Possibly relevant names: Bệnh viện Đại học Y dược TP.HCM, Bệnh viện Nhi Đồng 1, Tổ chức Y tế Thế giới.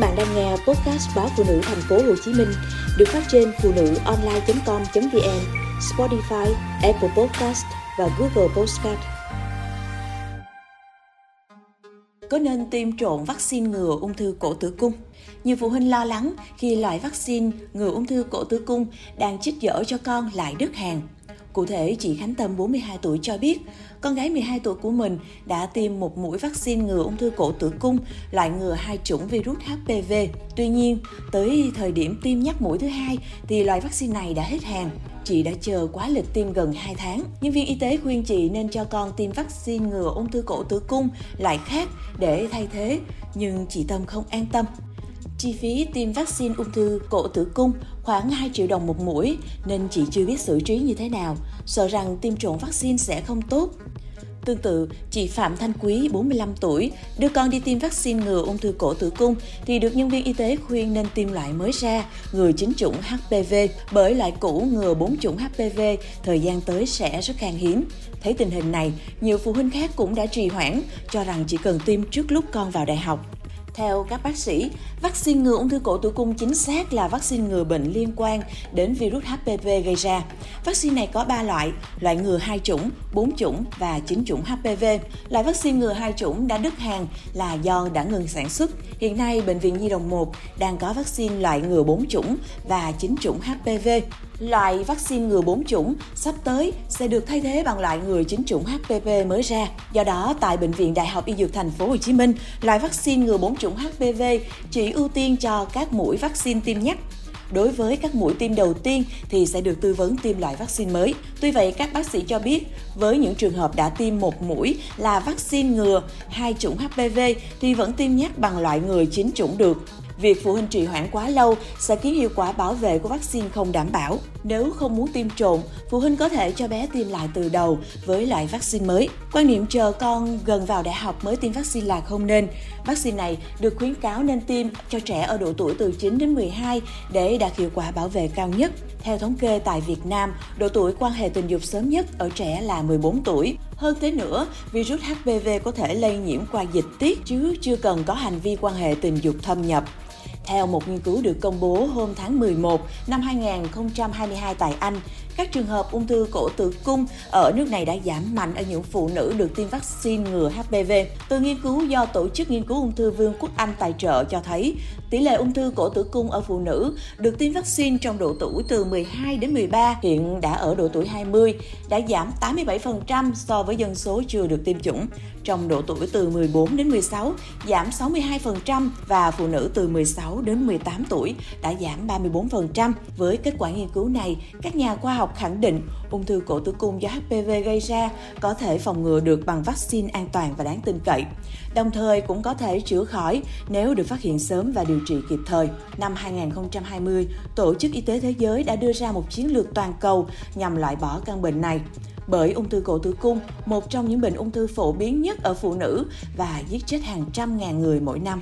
bạn đang nghe podcast báo Phụ nữ Thành phố Hồ Chí Minh được phát trên phụ nữ online.com.vn, Spotify, Apple Podcast và Google Podcast. Có nên tiêm trộn vaccine ngừa ung thư cổ tử cung? Nhiều phụ huynh lo lắng khi loại vaccine ngừa ung thư cổ tử cung đang chích dở cho con lại đứt hàng. Cụ thể, chị Khánh Tâm, 42 tuổi cho biết, con gái 12 tuổi của mình đã tiêm một mũi vaccine ngừa ung thư cổ tử cung, loại ngừa 2 chủng virus HPV. Tuy nhiên, tới thời điểm tiêm nhắc mũi thứ 2 thì loại vaccine này đã hết hàng. Chị đã chờ quá lịch tiêm gần 2 tháng. Nhân viên y tế khuyên chị nên cho con tiêm vaccine ngừa ung thư cổ tử cung loại khác để thay thế, nhưng chị Tâm không an tâm. Chi phí tiêm vaccine ung thư cổ tử cung khoảng 2 triệu đồng một mũi nên chị chưa biết xử trí như thế nào, sợ rằng tiêm trộn vaccine sẽ không tốt. Tương tự, chị Phạm Thanh Quý, 45 tuổi, đưa con đi tiêm vaccine ngừa ung thư cổ tử cung thì được nhân viên y tế khuyên nên tiêm loại mới ra, ngừa 9 chủng HPV, bởi loại cũ ngừa 4 chủng HPV thời gian tới sẽ rất khan hiếm. Thấy tình hình này, nhiều phụ huynh khác cũng đã trì hoãn, cho rằng chỉ cần tiêm trước lúc con vào đại học. Theo các bác sĩ, vaccine ngừa ung thư cổ tử cung chính xác là vaccine ngừa bệnh liên quan đến virus HPV gây ra. Vaccine này có 3 loại ngừa 2 chủng, 4 chủng và 9 chủng HPV. Loại vaccine ngừa 2 chủng đã đứt hàng là do đã ngừng sản xuất. Hiện nay, Bệnh viện Nhi Đồng 1 đang có vaccine loại ngừa 4 chủng và 9 chủng HPV. Loại vaccine ngừa 4 chủng sắp tới sẽ được thay thế bằng loại ngừa 9 chủng HPV mới ra. Do đó, tại Bệnh viện Đại học Y dược TP.HCM, loại vaccine ngừa 4 chủng HPV chỉ ưu tiên cho các mũi vaccine tiêm nhắc. Đối với các mũi tiêm đầu tiên thì sẽ được tư vấn tiêm loại vaccine mới. Tuy vậy, các bác sĩ cho biết, với những trường hợp đã tiêm một mũi là vaccine ngừa 2 chủng HPV thì vẫn tiêm nhắc bằng loại ngừa 9 chủng được. Việc phụ huynh trì hoãn quá lâu sẽ khiến hiệu quả bảo vệ của vaccine không đảm bảo. Nếu không muốn tiêm trộn, phụ huynh có thể cho bé tiêm lại từ đầu với loại vaccine mới. Quan niệm chờ con gần vào đại học mới tiêm vaccine là không nên. Vaccine này được khuyến cáo nên tiêm cho trẻ ở độ tuổi từ 9 đến 12 để đạt hiệu quả bảo vệ cao nhất. Theo thống kê tại Việt Nam, độ tuổi quan hệ tình dục sớm nhất ở trẻ là 14 tuổi. Hơn thế nữa, virus HPV có thể lây nhiễm qua dịch tiết chứ chưa cần có hành vi quan hệ tình dục thâm nhập. Theo một nghiên cứu được công bố hôm tháng 11 năm 2022 tại Anh, các trường hợp ung thư cổ tử cung ở nước này đã giảm mạnh ở những phụ nữ được tiêm vaccine ngừa HPV. Từ nghiên cứu do Tổ chức Nghiên cứu Ung thư Vương quốc Anh tài trợ cho thấy, tỷ lệ ung thư cổ tử cung ở phụ nữ được tiêm vaccine trong độ tuổi từ 12 đến 13 hiện đã ở độ tuổi 20, đã giảm 87% so với dân số chưa được tiêm chủng. Trong độ tuổi từ 14 đến 16, giảm 62% và phụ nữ từ 16 đến 18 tuổi đã giảm 34%. Với kết quả nghiên cứu này, các nhà khoa học khẳng định ung thư cổ tử cung do HPV gây ra có thể phòng ngừa được bằng vaccine an toàn và đáng tin cậy, đồng thời cũng có thể chữa khỏi nếu được phát hiện sớm và điều trị kịp thời. Năm 2020, Tổ chức Y tế Thế giới đã đưa ra một chiến lược toàn cầu nhằm loại bỏ căn bệnh này. Bởi ung thư cổ tử cung, một trong những bệnh ung thư phổ biến nhất ở phụ nữ và giết chết hàng trăm ngàn người mỗi năm.